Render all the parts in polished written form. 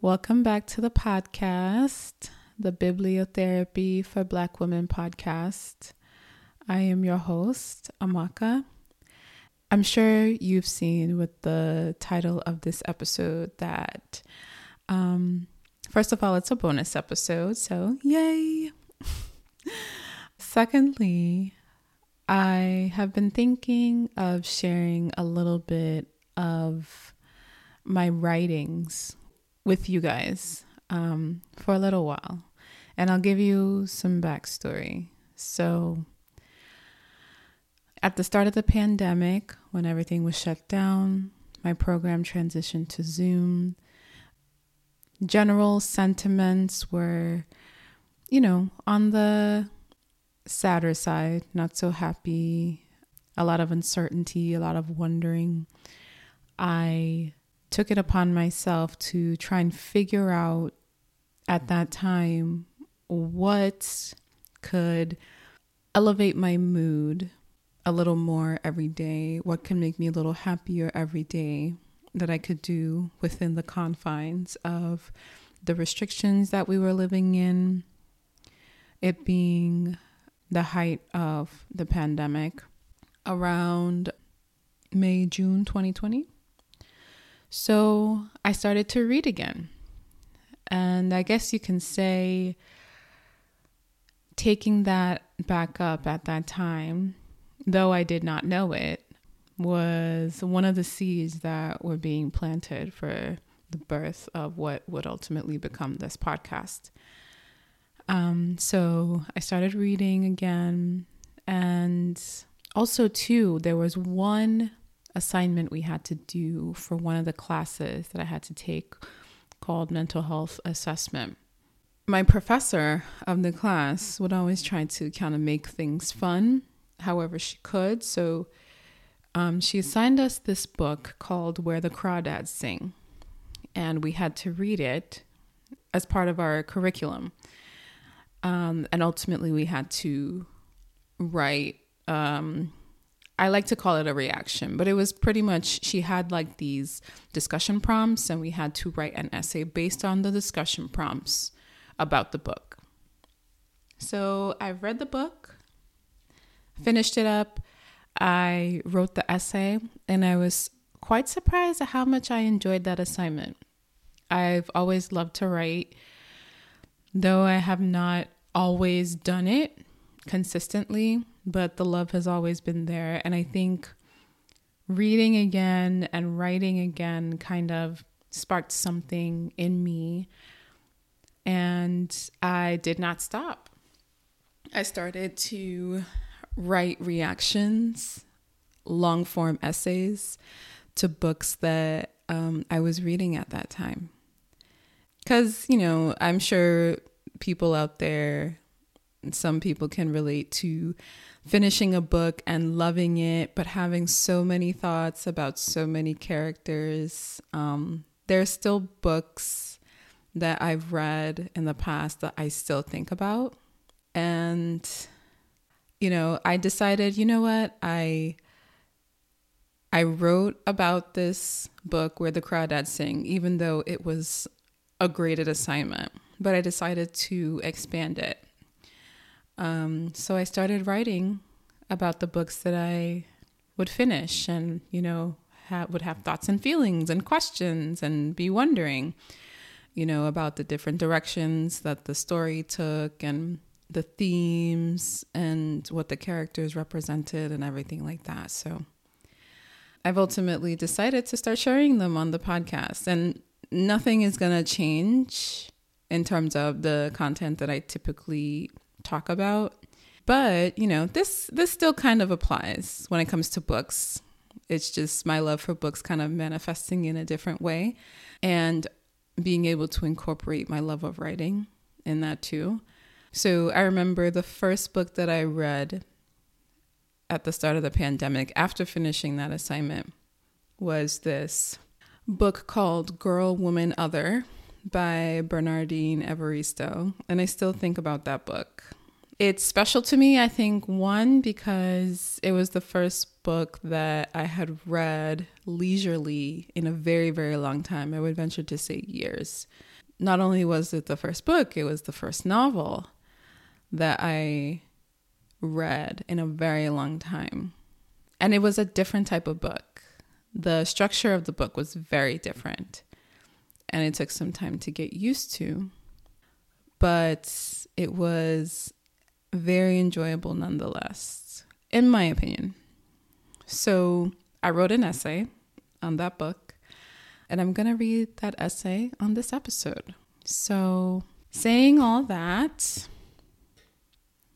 Welcome back to the podcast, the Bibliotherapy for Black Women podcast. I am your host, Amaka. I'm sure you've seen with the title of this episode that, first of all, it's a bonus episode, so yay! Secondly, I have been thinking of sharing a little bit of my writings with you guys for a little while, and I'll give you some backstory. So at the start of the pandemic, when everything was shut down, my program transitioned to Zoom. General sentiments were, on the sadder side, not so happy, a lot of uncertainty, a lot of wondering. I took it upon myself to try and figure out at that time what could elevate my mood a little more every day, what can make me a little happier every day that I could do within the confines of the restrictions that we were living in, it being the height of the pandemic around May, June 2020. So I started to read again. And I guess you can say taking that back up at that time, though I did not know it, was one of the seeds that were being planted for the birth of what would ultimately become this podcast. So I started reading again, and also too, there was one assignment we had to do for one of the classes that I had to take called Mental Health Assessment. My professor of the class would always try to kind of make things fun, however she could. So she assigned us this book called Where the Crawdads Sing, and we had to read it as part of our curriculum. And ultimately we had to write, I like to call it a reaction, but it was pretty much, she had like these discussion prompts and we had to write an essay based on the discussion prompts about the book. So I've read the book, finished it up. I wrote the essay, and I was quite surprised at how much I enjoyed that assignment. I've always loved to write, though I have not always done it consistently, but the love has always been there. And I think reading again and writing again kind of sparked something in me, and I did not stop. I started to write reactions, long form essays to books that I was reading at that time. Because, I'm sure people out there, some people can relate to finishing a book and loving it, but having so many thoughts about so many characters. There are still books that I've read in the past that I still think about. And I decided, I wrote about this book, Where the Crawdads Sing, even though it was a graded assignment, but I decided to expand it. So I started writing about the books that I would finish and, would have thoughts and feelings and questions and be wondering, about the different directions that the story took and the themes and what the characters represented and everything like that. So I've ultimately decided to start sharing them on the podcast, and nothing is going to change in terms of the content that I typically talk about. But, this still kind of applies when it comes to books. It's just my love for books kind of manifesting in a different way and being able to incorporate my love of writing in that too. So I remember the first book that I read at the start of the pandemic after finishing that assignment was this book called Girl, Woman, Other by Bernardine Evaristo. And I still think about that book. It's special to me, I think, one, because it was the first book that I had read leisurely in a very, very long time. I would venture to say years. Not only was it the first book, it was the first novel that I read in a very long time. And it was a different type of book. The structure of the book was very different. And it took some time to get used to. But it was very enjoyable nonetheless, in my opinion. So I wrote an essay on that book, and I'm going to read that essay on this episode. So saying all that,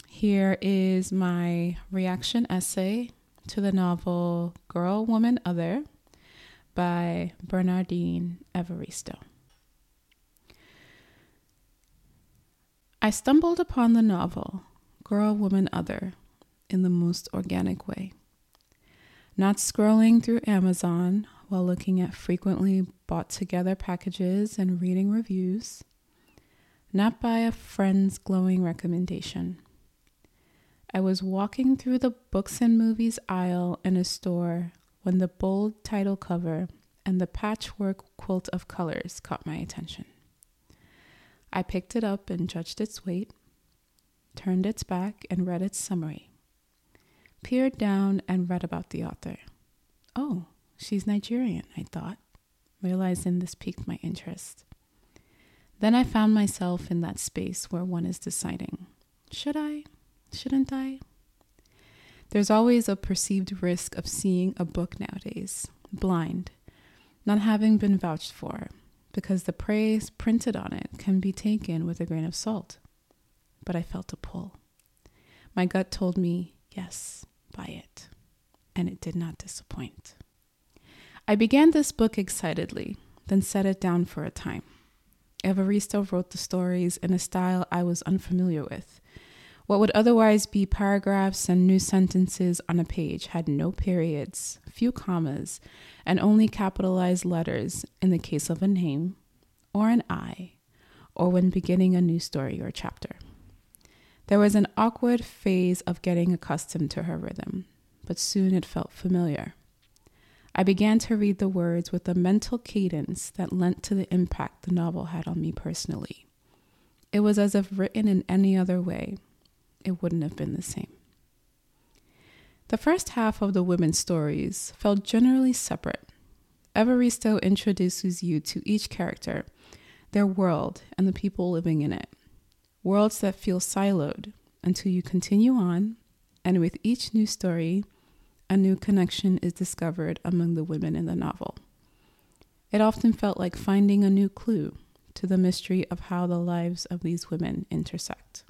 here is my reaction essay to the novel Girl, Woman, Other by Bernardine Evaristo. I stumbled upon the novel Girl, Woman, Other in the most organic way. Not scrolling through Amazon while looking at frequently bought together packages and reading reviews. Not by a friend's glowing recommendation. I was walking through the books and movies aisle in a store when the bold title cover and the patchwork quilt of colors caught my attention. I picked it up and judged its weight, turned its back and read its summary, peered down and read about the author. Oh, she's Nigerian, I thought, realizing this piqued my interest. Then I found myself in that space where one is deciding, should I, shouldn't I? There's always a perceived risk of seeing a book nowadays, blind, not having been vouched for, because the praise printed on it can be taken with a grain of salt. But I felt a pull. My gut told me, yes, buy it. And it did not disappoint. I began this book excitedly, then set it down for a time. Evaristo wrote the stories in a style I was unfamiliar with. What would otherwise be paragraphs and new sentences on a page had no periods, few commas, and only capitalized letters in the case of a name, or an I, or when beginning a new story or chapter. There was an awkward phase of getting accustomed to her rhythm, but soon it felt familiar. I began to read the words with a mental cadence that lent to the impact the novel had on me personally. It was as if written in any other way. It wouldn't have been the same. The first half of the women's stories felt generally separate. Evaristo introduces you to each character, their world, and the people living in it. Worlds that feel siloed until you continue on, and with each new story, a new connection is discovered among the women in the novel. It often felt like finding a new clue to the mystery of how the lives of these women intersect.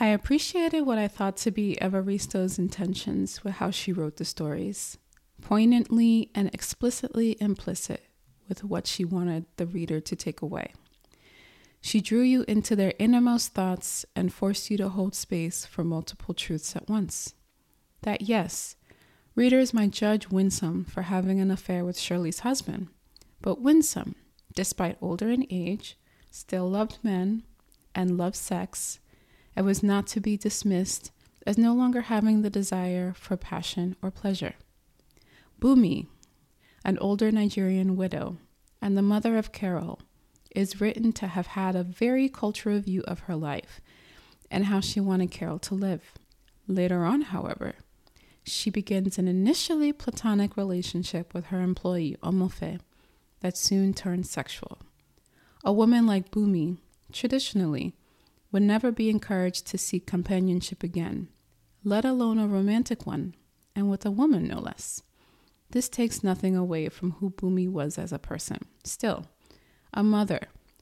I appreciated what I thought to be Evaristo's intentions with how she wrote the stories, poignantly and explicitly implicit with what she wanted the reader to take away. She drew you into their innermost thoughts and forced you to hold space for multiple truths at once. That yes, readers might judge Winsome for having an affair with Shirley's husband, but Winsome, despite older in age, still loved men and loved sex, and was not to be dismissed as no longer having the desire for passion or pleasure. Bumi, an older Nigerian widow and the mother of Carol, is written to have had a very cultural view of her life and how she wanted Carol to live. Later on, however, she begins an initially platonic relationship with her employee, Omofe, that soon turns sexual. A woman like Bumi, traditionally, would never be encouraged to seek companionship again, let alone a romantic one, and with a woman no less. This takes nothing away from who Bumi was as a person. Still, a mother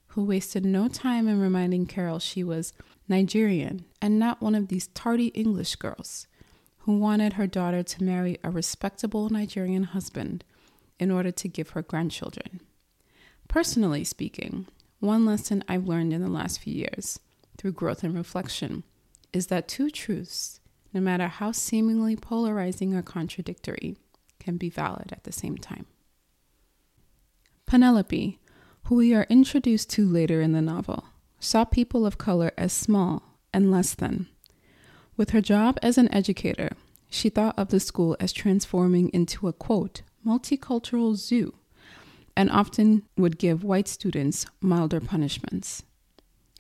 who wasted no time in reminding Carol she was Nigerian and not one of these tardy English girls who wanted her daughter to marry a respectable Nigerian husband in order to give her grandchildren. Personally speaking, one lesson I've learned in the last few years through growth and reflection is that two truths, no matter how seemingly polarizing or contradictory, can be valid at the same time. Penelope, who we are introduced to later in the novel, saw people of color as small and less than. With her job as an educator, She thought of the school as transforming into a, quote, multicultural zoo, and often would give white students milder punishments.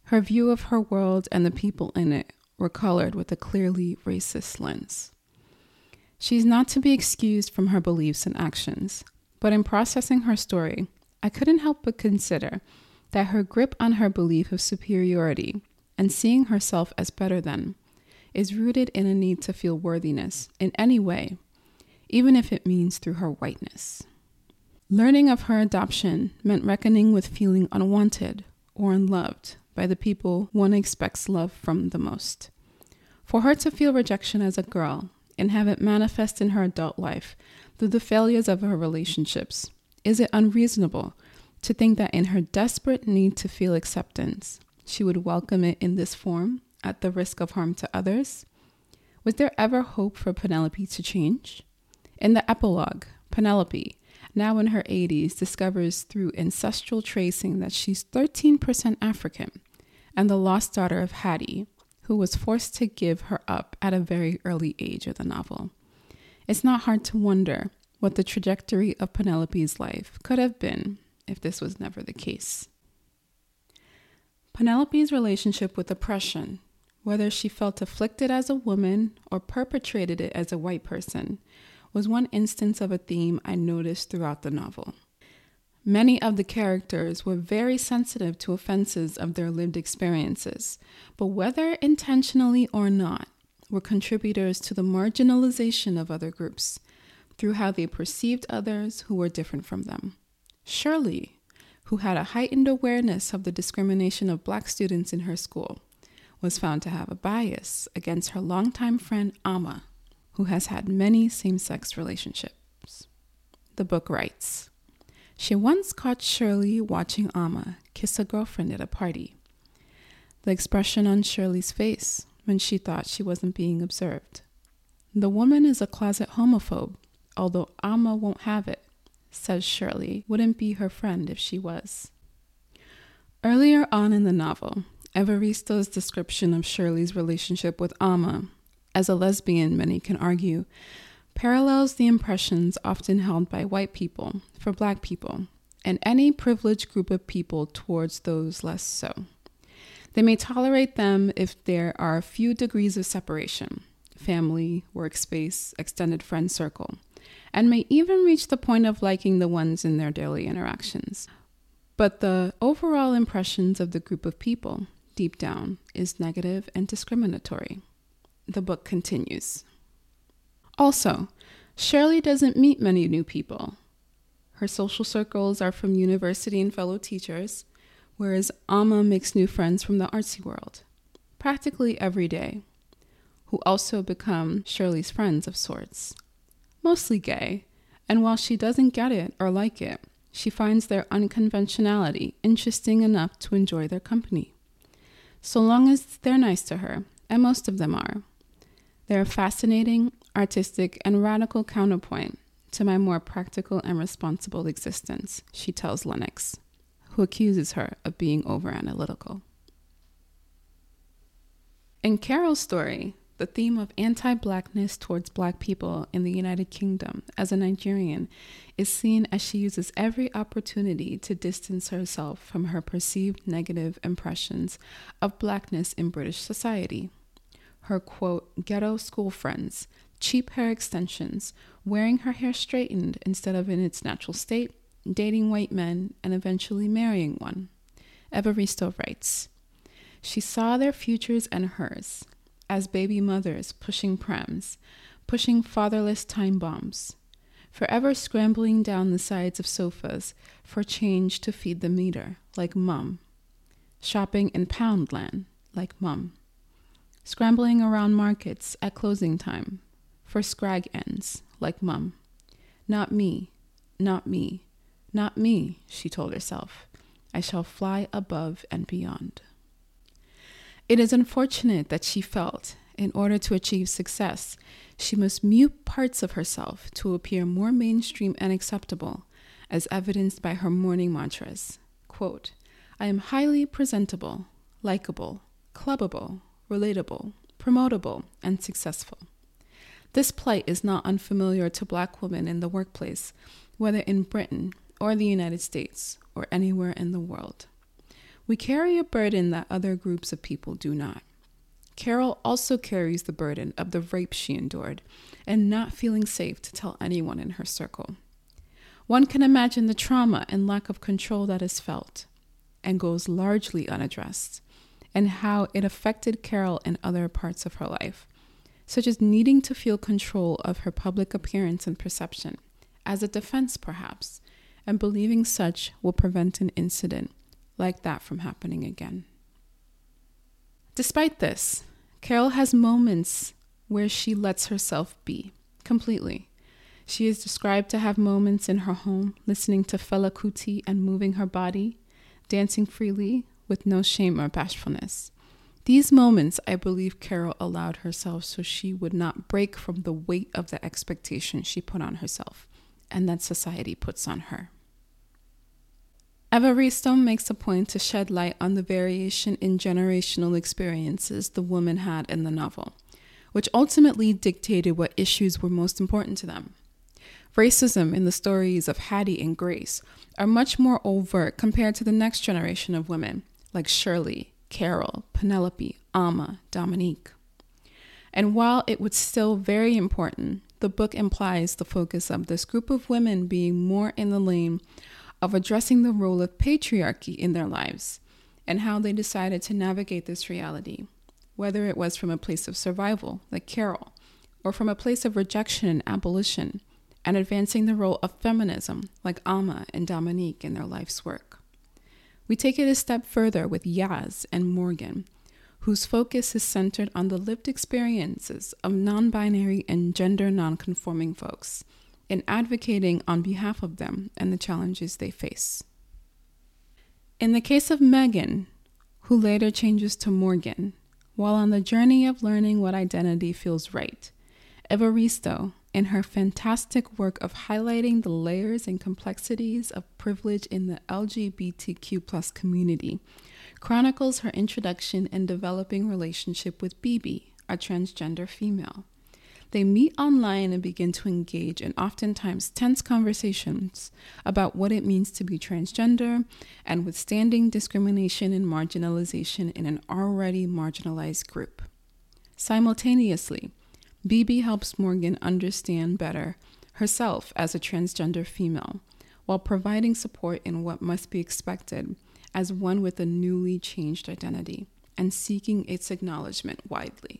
Her view of her world and the people in it were colored with a clearly racist lens. She's not to be excused from her beliefs and actions, but in processing her story, I couldn't help but consider that her grip on her belief of superiority and seeing herself as better than is rooted in a need to feel worthiness in any way, even if it means through her whiteness. Learning of her adoption meant reckoning with feeling unwanted or unloved by the people one expects love from the most. For her to feel rejection as a girl and have it manifest in her adult life through the failures of her relationships, is it unreasonable to think that in her desperate need to feel acceptance, she would welcome it in this form at the risk of harm to others? Was there ever hope for Penelope to change? In the epilogue, Penelope, now in her 80s, discovers through ancestral tracing that she's 13% African and the lost daughter of Hattie, who was forced to give her up at a very early age of the novel. It's not hard to wonder what the trajectory of Penelope's life could have been if this was never the case. Penelope's relationship with oppression, whether she felt afflicted as a woman or perpetrated it as a white person, was one instance of a theme I noticed throughout the novel. Many of the characters were very sensitive to offenses of their lived experiences, but whether intentionally or not, were contributors to the marginalization of other groups through how they perceived others who were different from them. Shirley, who had a heightened awareness of the discrimination of Black students in her school, was found to have a bias against her longtime friend Amma, who has had many same-sex relationships. The book writes, she once caught Shirley watching Amma kiss a girlfriend at a party. The expression on Shirley's face when she thought she wasn't being observed. The woman is a closet homophobe, although Amma won't have it, says Shirley wouldn't be her friend if she was. Earlier on in the novel, Evaristo's description of Shirley's relationship with Amma, as a lesbian many can argue, parallels the impressions often held by white people for Black people, and any privileged group of people towards those less so. They may tolerate them if there are a few degrees of separation, family, workspace, extended friend circle, and may even reach the point of liking the ones in their daily interactions. But the overall impressions of the group of people, deep down, is negative and discriminatory. The book continues. Also, Shirley doesn't meet many new people. Her social circles are from university and fellow teachers, whereas Amma makes new friends from the artsy world, practically every day, who also become Shirley's friends of sorts. Mostly gay, and while she doesn't get it or like it, she finds their unconventionality interesting enough to enjoy their company. So long as they're nice to her, and most of them are. They're a fascinating, artistic, and radical counterpoint to my more practical and responsible existence, she tells Lennox, who accuses her of being overanalytical. In Carol's story, the theme of anti-Blackness towards Black people in the United Kingdom as a Nigerian is seen as she uses every opportunity to distance herself from her perceived negative impressions of Blackness in British society. Her, quote, ghetto school friends, cheap hair extensions, wearing her hair straightened instead of in its natural state, dating white men, and eventually marrying one. Evaristo writes, she saw their futures and hers, as baby mothers pushing prams, pushing fatherless time bombs, forever scrambling down the sides of sofas for change to feed the meter, like mum, shopping in Poundland, like mum, scrambling around markets at closing time, for scrag ends, like mum. Not me, not me, not me, she told herself. I shall fly above and beyond. It is unfortunate that she felt, in order to achieve success, she must mute parts of herself to appear more mainstream and acceptable, as evidenced by her morning mantras. Quote, I am highly presentable, likable, clubbable, relatable, promotable, and successful. This plight is not unfamiliar to Black women in the workplace, whether in Britain or the United States or anywhere in the world. We carry a burden that other groups of people do not. Carol also carries the burden of the rape she endured and not feeling safe to tell anyone in her circle. One can imagine the trauma and lack of control that is felt and goes largely unaddressed, and how it affected Carol in other parts of her life, such as needing to feel control of her public appearance and perception, as a defense perhaps, and believing such will prevent an incident like that from happening again. Despite this, Carol has moments where she lets herself be completely. She is described to have moments in her home, listening to Fela Kuti and moving her body, dancing freely with no shame or bashfulness. These moments, I believe Carol allowed herself so she would not break from the weight of the expectation she put on herself and that society puts on her. Evaristo makes a point to shed light on the variation in generational experiences the woman had in the novel, which ultimately dictated what issues were most important to them. Racism in the stories of Hattie and Grace are much more overt compared to the next generation of women, like Shirley, Carol, Penelope, Alma, Dominique. And while it was still very important, the book implies the focus of this group of women being more in the lane of addressing the role of patriarchy in their lives and how they decided to navigate this reality, whether it was from a place of survival, like Carol, or from a place of rejection and abolition, and advancing the role of feminism, like Alma and Dominique in their life's work. We take it a step further with Yaz and Morgan, whose focus is centered on the lived experiences of non-binary and gender non-conforming folks, in advocating on behalf of them and the challenges they face. In the case of Megan, who later changes to Morgan, while on the journey of learning what identity feels right, Evaristo, in her fantastic work of highlighting the layers and complexities of privilege in the LGBTQ+ community, chronicles her introduction and developing relationship with Bibi, a transgender female. They meet online and begin to engage in oftentimes tense conversations about what it means to be transgender and withstanding discrimination and marginalization in an already marginalized group. Simultaneously, Bibi helps Morgan understand better herself as a transgender female, while providing support in what must be expected as one with a newly changed identity and seeking its acknowledgement widely.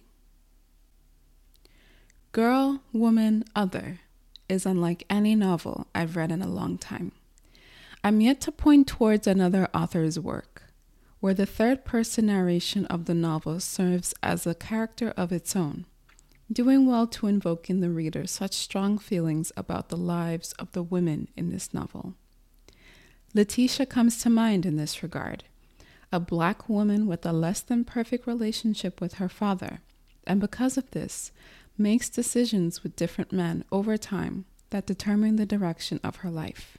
Girl, Woman, Other is unlike any novel I've read in a long time. I'm yet to point towards another author's work, where the third-person narration of the novel serves as a character of its own, doing well to invoke in the reader such strong feelings about the lives of the women in this novel. Letitia comes to mind in this regard, a Black woman with a less-than-perfect relationship with her father, and because of this, makes decisions with different men over time that determine the direction of her life.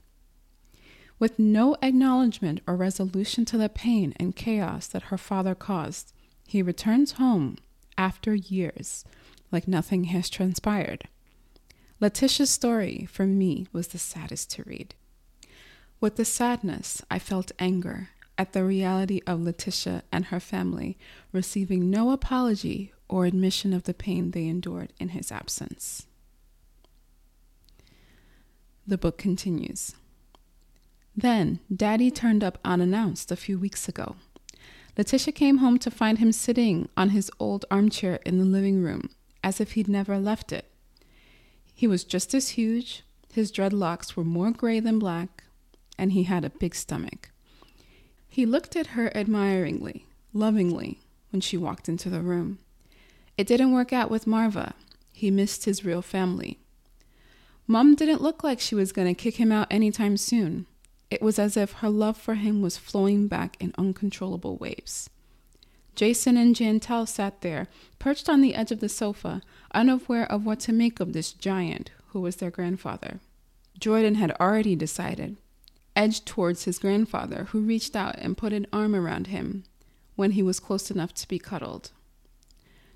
With no acknowledgement or resolution to the pain and chaos that her father caused, he returns home after years, like nothing has transpired. Letitia's story, for me, was the saddest to read. With the sadness, I felt anger at the reality of Letitia and her family receiving no apology or admission of the pain they endured in his absence. The book continues. Then, Daddy turned up unannounced a few weeks ago. Letitia came home to find him sitting on his old armchair in the living room, as if he'd never left it. He was just as huge, his dreadlocks were more gray than black, and he had a big stomach. He looked at her admiringly, lovingly, when she walked into the room. It didn't work out with Marva. He missed his real family. Mom didn't look like she was going to kick him out anytime soon. It was as if her love for him was flowing back in uncontrollable waves. Jason and Jantel sat there, perched on the edge of the sofa, unaware of what to make of this giant who was their grandfather. Jordan had already decided, edged towards his grandfather, who reached out and put an arm around him when he was close enough to be cuddled.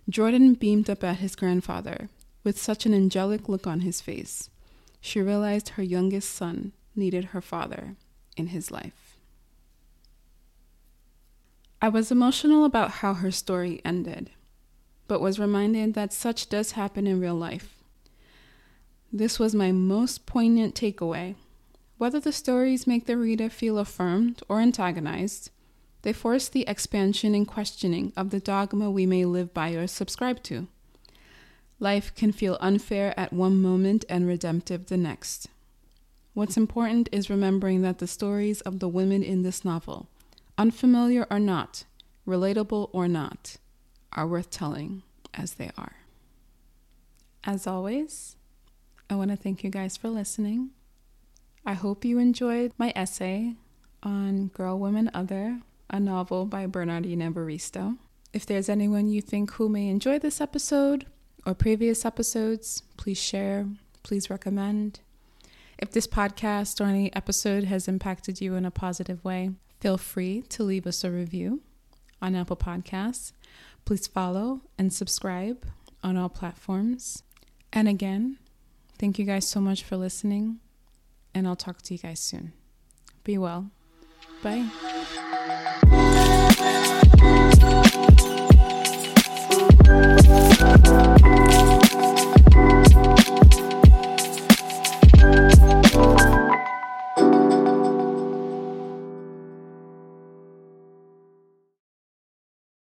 Jordan beamed up at his grandfather, with such an angelic look on his face, she realized her youngest son needed her father in his life. I was emotional about how her story ended, but was reminded that such does happen in real life. This was my most poignant takeaway. Whether the stories make the reader feel affirmed or antagonized, they force the expansion and questioning of the dogma we may live by or subscribe to. Life can feel unfair at one moment and redemptive the next. What's important is remembering that the stories of the women in this novel, unfamiliar or not, relatable or not, are worth telling as they are. As always, I want to thank you guys for listening. I hope you enjoyed my essay on Girl, Woman, Other, a novel by Bernardine Evaristo. If there's anyone you think who may enjoy this episode or previous episodes, please share, please recommend. If this podcast or any episode has impacted you in a positive way, feel free to leave us a review on Apple Podcasts. Please follow and subscribe on all platforms. And again, thank you guys so much for listening, and I'll talk to you guys soon. Be well. Bye.